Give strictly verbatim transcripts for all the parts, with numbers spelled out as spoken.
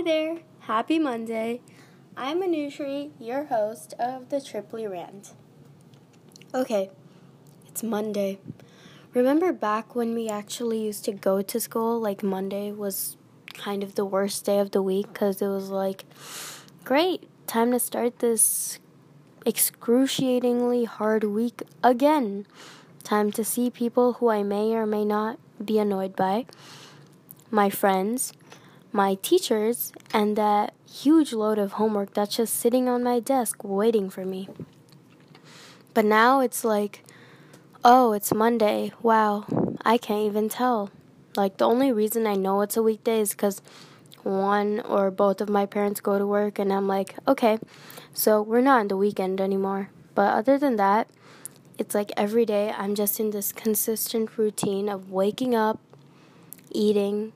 Hi there, happy Monday. I'm Anushri, your host of the Triply Rant. Okay, it's Monday. Remember back when we actually used to go to school, like Monday was kind of the worst day of the week because it was like, great, time to start this excruciatingly hard week again. Time to see people who I may or may not be annoyed by, my friends, my teachers, and that huge load of homework that's just sitting on my desk waiting for me. But now it's like, oh, it's Monday. Wow, I can't even tell. Like, the only reason I know it's a weekday is because one or both of my parents go to work, and I'm like, okay, so we're not on the weekend anymore. But other than that, it's like every day I'm just in this consistent routine of waking up, eating,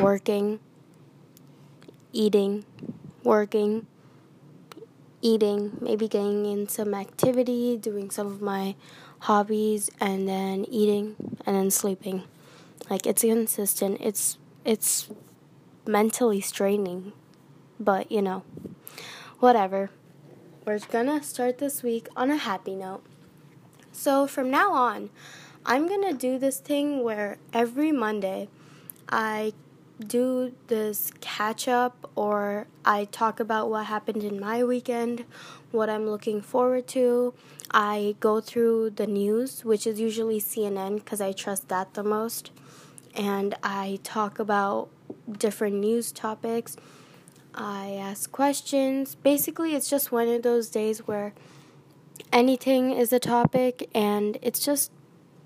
working, eating, working, eating, maybe getting in some activity, doing some of my hobbies, and then eating, and then sleeping. Like, it's consistent. It's it's mentally straining, but, you know, whatever. We're gonna start this week on a happy note. So from now on, I'm gonna do this thing where every Monday I do this catch-up, or I talk about what happened in my weekend, what I'm looking forward to. I go through the news, which is usually C N N, because I trust that the most, and I talk about different news topics. I ask questions. Basically, it's just one of those days where anything is a topic, and it's just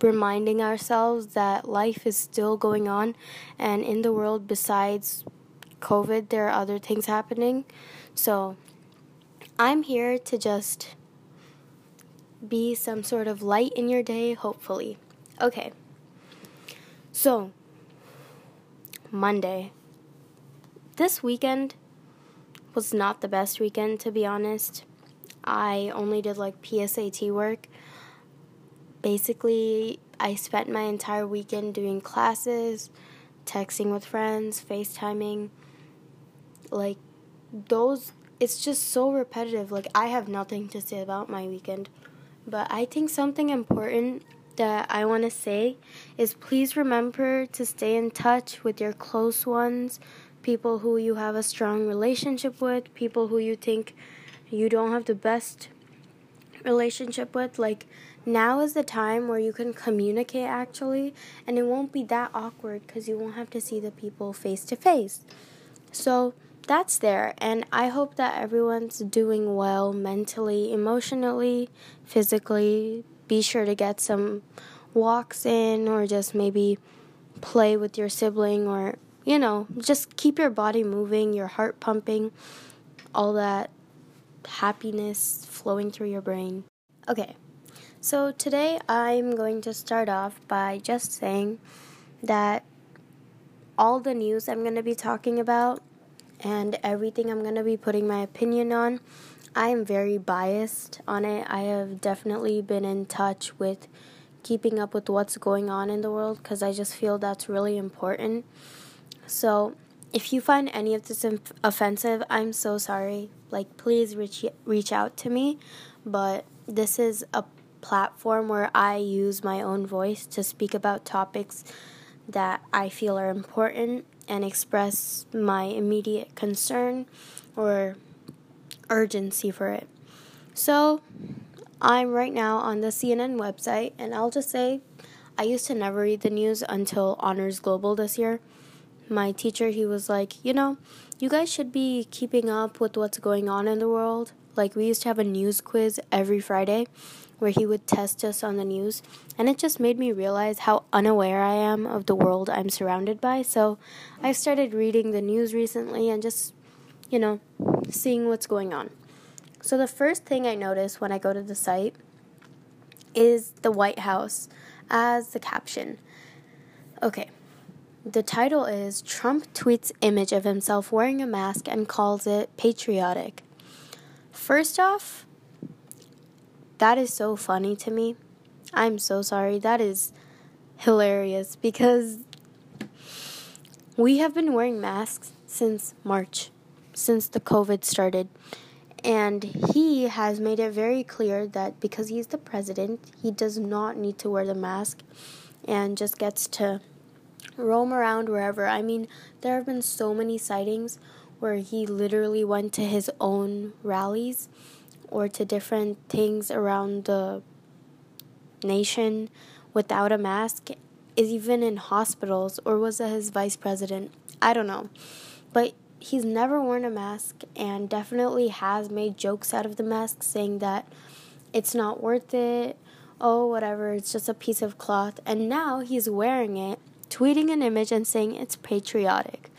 reminding ourselves that life is still going on, and in the world besides COVID, there are other things happening. So I'm here to just be some sort of light in your day, hopefully. Okay, so Monday. This weekend was not the best weekend, to be honest. I only did like P S A T work. Basically, I spent my entire weekend doing classes, texting with friends, FaceTiming. Like, those, it's just so repetitive. Like, I have nothing to say about my weekend. But I think something important that I want to say is please remember to stay in touch with your close ones, people who you have a strong relationship with, people who you think you don't have the best relationship with. Like, now is the time where you can communicate, actually, and it won't be that awkward because you won't have to see the people face to face. So that's there, and I hope that everyone's doing well mentally, emotionally, physically. Be sure to get some walks in, or just maybe play with your sibling, or, you know, just keep your body moving, your heart pumping, all that happiness flowing through your brain. Okay. So today I'm going to start off by just saying that all the news I'm going to be talking about and everything I'm going to be putting my opinion on, I am very biased on it. I have definitely been in touch with keeping up with what's going on in the world because I just feel that's really important. So if you find any of this inf- offensive, I'm so sorry. Like, please reach reach out to me, but this is a platform where I use my own voice to speak about topics that I feel are important and express my immediate concern or urgency for it. So I'm right now on the C N N website, and I'll just say I used to never read the news until Honors Global this year. My teacher, he was like, you know, you guys should be keeping up with what's going on in the world. Like, we used to have a news quiz every Friday where he would test us on the news, and it just made me realize how unaware I am of the world I'm surrounded by. So I started reading the news recently and just, you know, seeing what's going on. So the first thing I notice when I go to the site is the White House as the caption. Okay, the title is Trump tweets image of himself wearing a mask and calls it patriotic. First off, that is so funny to me. I'm so sorry. That is hilarious because we have been wearing masks since March, since the COVID started. And he has made it very clear that because he's the president, he does not need to wear the mask and just gets to roam around wherever. I mean, there have been so many sightings where he literally went to his own rallies or to different things around the nation without a mask, is even in hospitals, or was it his vice president? I don't know. But he's never worn a mask and definitely has made jokes out of the mask, saying that it's not worth it, oh, whatever, it's just a piece of cloth. And now he's wearing it, tweeting an image and saying it's patriotic.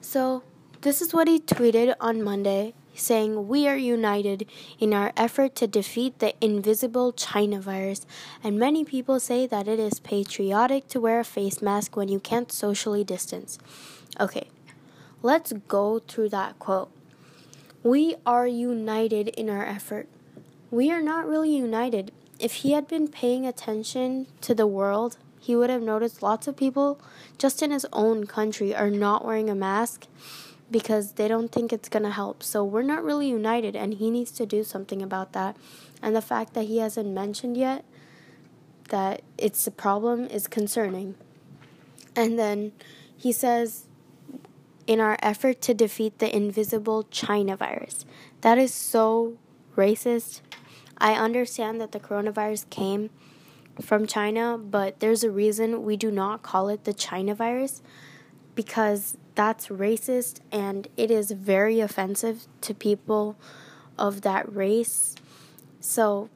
So this is what he tweeted on Monday, saying, "We are united in our effort to defeat the invisible China virus, and many people say that it is patriotic to wear a face mask when you can't socially distance." Okay, let's go through that quote. We are united in our effort. We are not really united. If he had been paying attention to the world, he would have noticed lots of people just in his own country are not wearing a mask because they don't think it's going to help. So we're not really united, and he needs to do something about that. And the fact that he hasn't mentioned yet that it's a problem is concerning. And then he says, in our effort to defeat the invisible China virus. That is so racist. I understand that the coronavirus came from China, but there's a reason we do not call it the China virus, because that's racist, and it is very offensive to people of that race. So,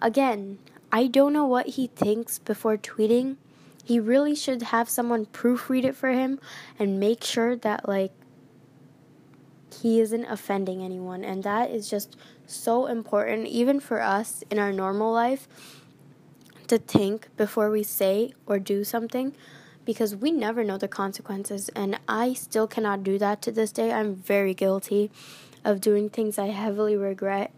again, I don't know what he thinks before tweeting. He really should have someone proofread it for him and make sure that, like, he isn't offending anyone. And that is just so important, even for us in our normal life, to think before we say or do something, because we never know the consequences. And I still cannot do that to this day. I'm very guilty of doing things I heavily regret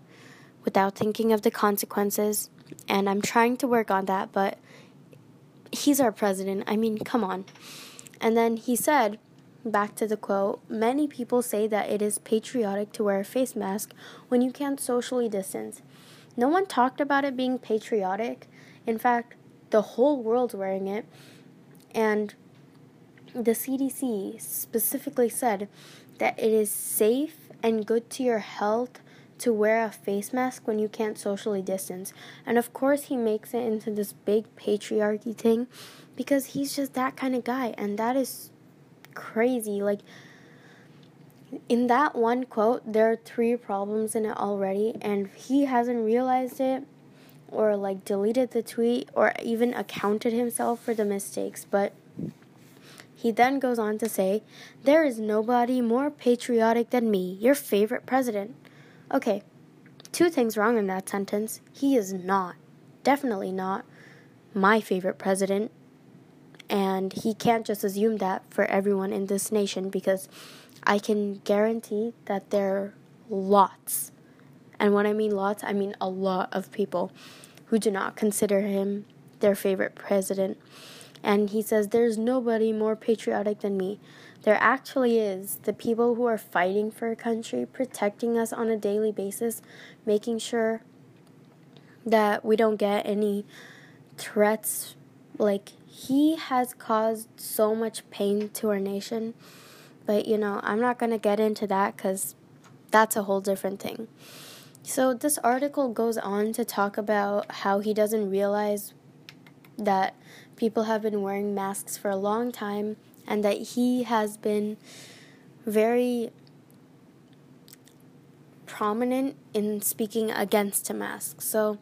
without thinking of the consequences. And I'm trying to work on that, but he's our president. I mean, come on. And then he said, back to the quote, "Many people say that it is patriotic to wear a face mask when you can't socially distance." No one talked about it being patriotic. In fact, the whole world's wearing it. And the C D C specifically said that it is safe and good to your health to wear a face mask when you can't socially distance. And of course he makes it into this big patriarchy thing because he's just that kind of guy, and that is crazy. Like, in that one quote, there are three problems in it already, and he hasn't realized it or, like, deleted the tweet or even accounted himself for the mistakes. But he then goes on to say, "There is nobody more patriotic than me, your favorite president." Okay, two things wrong in that sentence. He is not, definitely not, my favorite president, and he can't just assume that for everyone in this nation, because I can guarantee that there are lots, and when I mean lots, I mean a lot of people who do not consider him their favorite president. And he says, "There's nobody more patriotic than me." There actually is. The people who are fighting for a country, protecting us on a daily basis, making sure that we don't get any threats. Like, he has caused so much pain to our nation. But, you know, I'm not going to get into that because that's a whole different thing. So this article goes on to talk about how he doesn't realize that people have been wearing masks for a long time, and that he has been very prominent in speaking against a mask. So,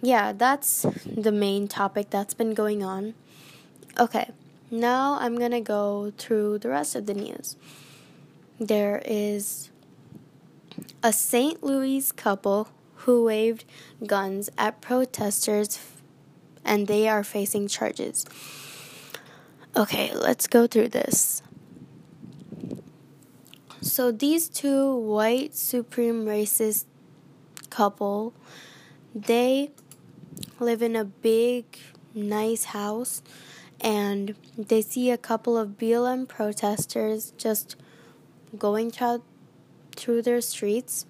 yeah, that's the main topic that's been going on. Okay, now I'm going to go through the rest of the news. There is a Saint Louis couple who waved guns at protesters, and they are facing charges. Okay, let's go through this. So these two white supreme racist couple, they live in a big, nice house, and they see a couple of B L M protesters just going tra- through their streets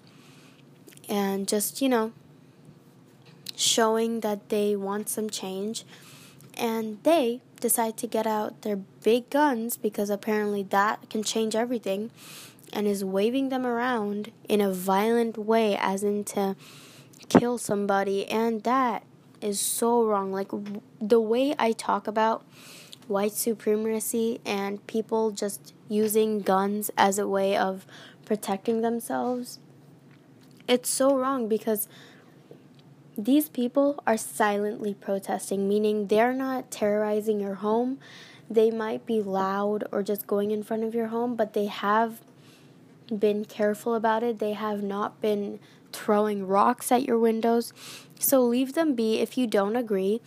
and just, you know, showing that they want some change. And they decide to get out their big guns, because apparently that can change everything, and is waving them around in a violent way, as in to kill somebody. And that is so wrong. Like, w- the way I talk about white supremacy and people just using guns as a way of protecting themselves, it's so wrong, because these people are silently protesting, meaning they're not terrorizing your home. They might be loud or just going in front of your home, but they have been careful about it. They have not been throwing rocks at your windows. So leave them be if you don't agree,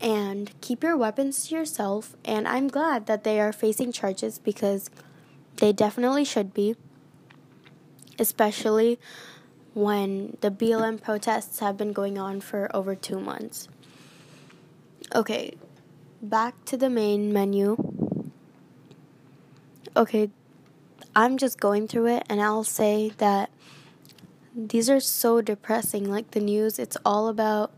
and keep your weapons to yourself. And I'm glad that they are facing charges, because they definitely should be, especially when the B L M protests have been going on for over two months. Okay, back to the main menu. Okay, I'm just going through it, and I'll say that these are so depressing. Like, the news, it's all about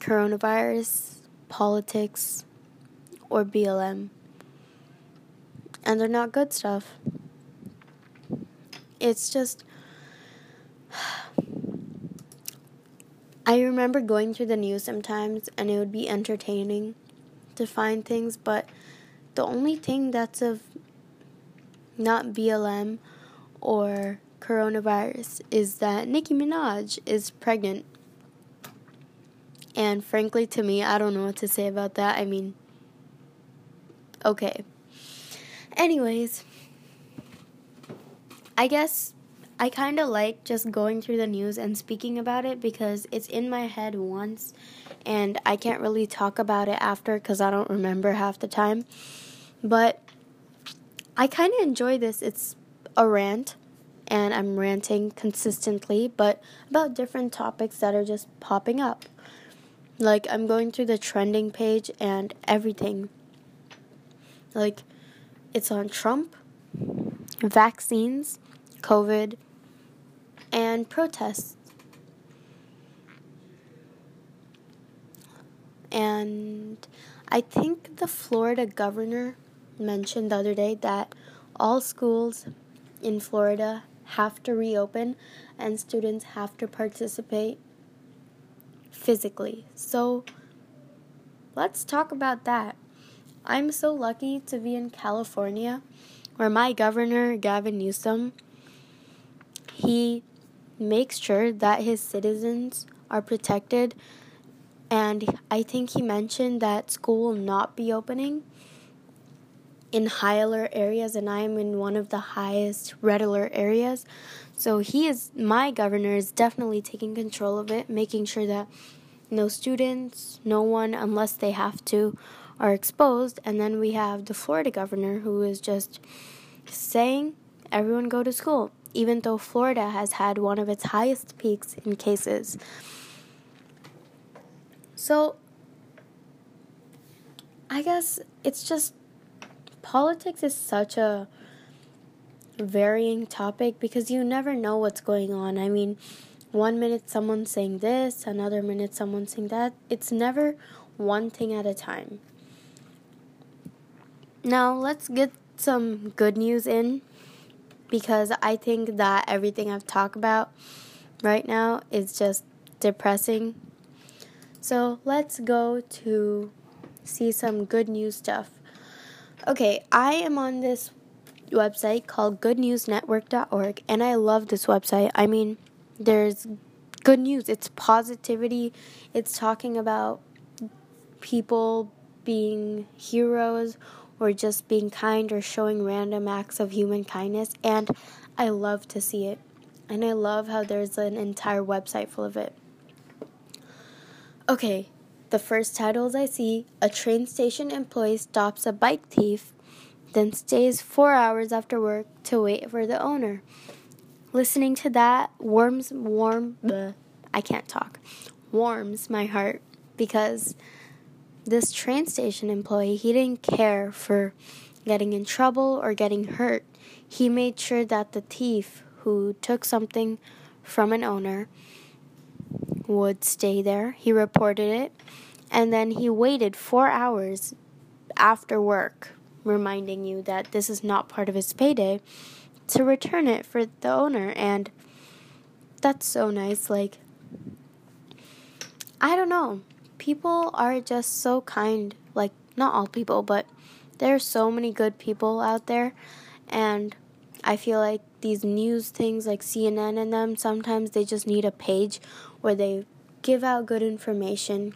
coronavirus, politics, or B L M. And they're not good stuff. It's just... I remember going through the news sometimes, and it would be entertaining to find things, but the only thing that's of not B L M or coronavirus is that Nicki Minaj is pregnant. And frankly, to me, I don't know what to say about that. I mean, okay. Anyways, I guess I kind of like just going through the news and speaking about it, because it's in my head once, and I can't really talk about it after, because I don't remember half the time. But I kind of enjoy this. It's a rant, and I'm ranting consistently, but about different topics that are just popping up. Like, I'm going through the trending page and everything. Like, it's on Trump, vaccines, COVID, and protests. And I think the Florida governor mentioned the other day that all schools in Florida have to reopen and students have to participate physically. So let's talk about that. I'm so lucky to be in California, where my governor, Gavin Newsom, he makes sure that his citizens are protected. And I think he mentioned that school will not be opening in high-alert areas, and I am in one of the highest red-alert areas. So he is, my governor is definitely taking control of it, making sure that no students, no one, unless they have to, are exposed. And then we have the Florida governor, who is just saying, everyone go to school, even though Florida has had one of its highest peaks in cases. So I guess it's just, politics is such a varying topic, because you never know what's going on. I mean, one minute someone's saying this, another minute someone's saying that. It's never one thing at a time. Now, let's get some good news in, because I think that everything I've talked about right now is just depressing. So let's go to see some good news stuff. Okay, I am on this website called good news network dot org, and I love this website. I mean, there's good news. It's positivity. It's talking about people being heroes, or just being kind, or showing random acts of human kindness, and I love to see it. And I love how there's an entire website full of it. Okay, the first titles I see: a train station employee stops a bike thief, then stays four hours after work to wait for the owner. Listening to that warms, warm, bleh, I can't talk, warms my heart, because this train station employee, he didn't care for getting in trouble or getting hurt. He made sure that the thief who took something from an owner would stay there. He reported it, and then he waited four hours after work, reminding you that this is not part of his payday, to return it for the owner. And that's so nice. Like, I don't know. People are just so kind. Like, not all people, but there are so many good people out there. And I feel like these news things like C N N and them, sometimes they just need a page where they give out good information.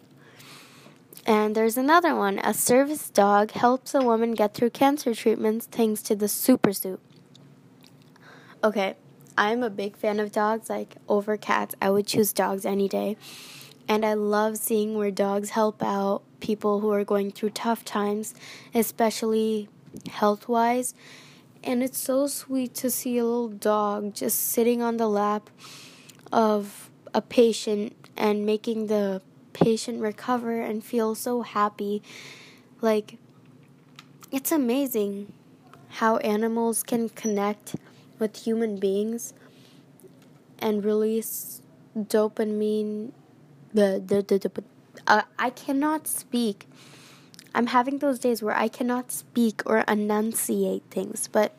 And there's another one. A service dog helps a woman get through cancer treatments thanks to the super suit. Okay, I'm a big fan of dogs, like over cats. I would choose dogs any day. And I love seeing where dogs help out people who are going through tough times, especially health-wise. And it's so sweet to see a little dog just sitting on the lap of a patient and making the patient recover and feel so happy. Like, it's amazing how animals can connect with human beings and release dopamine. The, the, the, the uh, I cannot speak. I'm having those days where I cannot speak or enunciate things. But,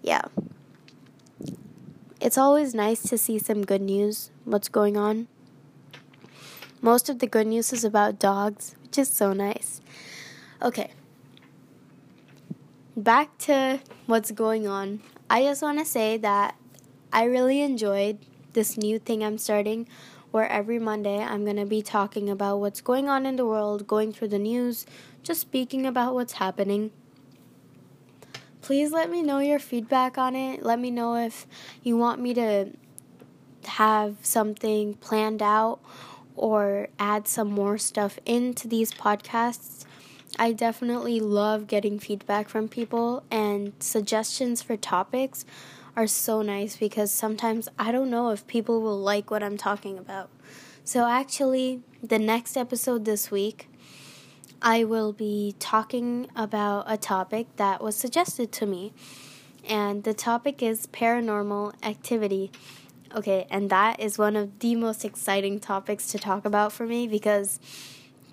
yeah. It's always nice to see some good news, what's going on. Most of the good news is about dogs, which is so nice. Okay. Back to what's going on. I just want to say that I really enjoyed this new thing I'm starting, where every Monday I'm going to be talking about what's going on in the world, going through the news, just speaking about what's happening. Please let me know your feedback on it. Let me know if you want me to have something planned out or add some more stuff into these podcasts. I definitely love getting feedback from people, and suggestions for topics are so nice because sometimes I don't know if people will like what I'm talking about. So actually, the next episode this week, I will be talking about a topic that was suggested to me. And the topic is paranormal activity. Okay, and that is one of the most exciting topics to talk about for me, because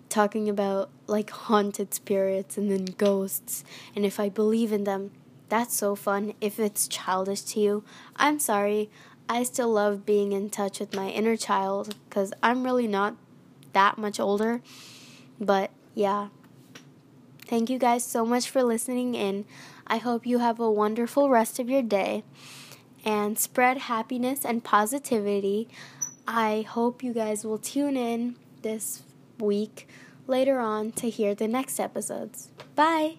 talking about like haunted spirits and then ghosts and if I believe in them, that's so fun. If it's childish to you, I'm sorry. I still love being in touch with my inner child because I'm really not that much older. But yeah, thank you guys so much for listening in. I hope you have a wonderful rest of your day and spread happiness and positivity. I hope you guys will tune in this week later on to hear the next episodes. Bye!